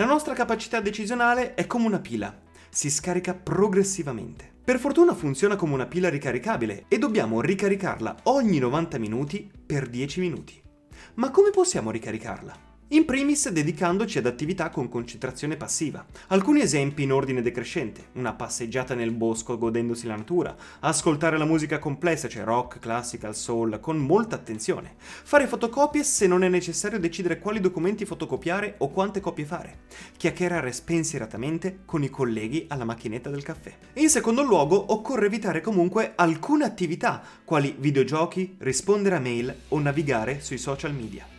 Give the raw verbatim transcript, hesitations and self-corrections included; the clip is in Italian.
La nostra capacità decisionale è come una pila, si scarica progressivamente. Per fortuna funziona come una pila ricaricabile e dobbiamo ricaricarla ogni novanta minuti per dieci minuti. Ma come possiamo ricaricarla? In primis dedicandoci ad attività con concentrazione passiva. Alcuni esempi in ordine decrescente: una passeggiata nel bosco godendosi la natura, ascoltare la musica complessa, cioè rock, classical, soul, con molta attenzione, fare fotocopie se non è necessario decidere quali documenti fotocopiare o quante copie fare, chiacchierare spensieratamente con i colleghi alla macchinetta del caffè. In secondo luogo occorre evitare comunque alcune attività, quali videogiochi, rispondere a mail o navigare sui social media.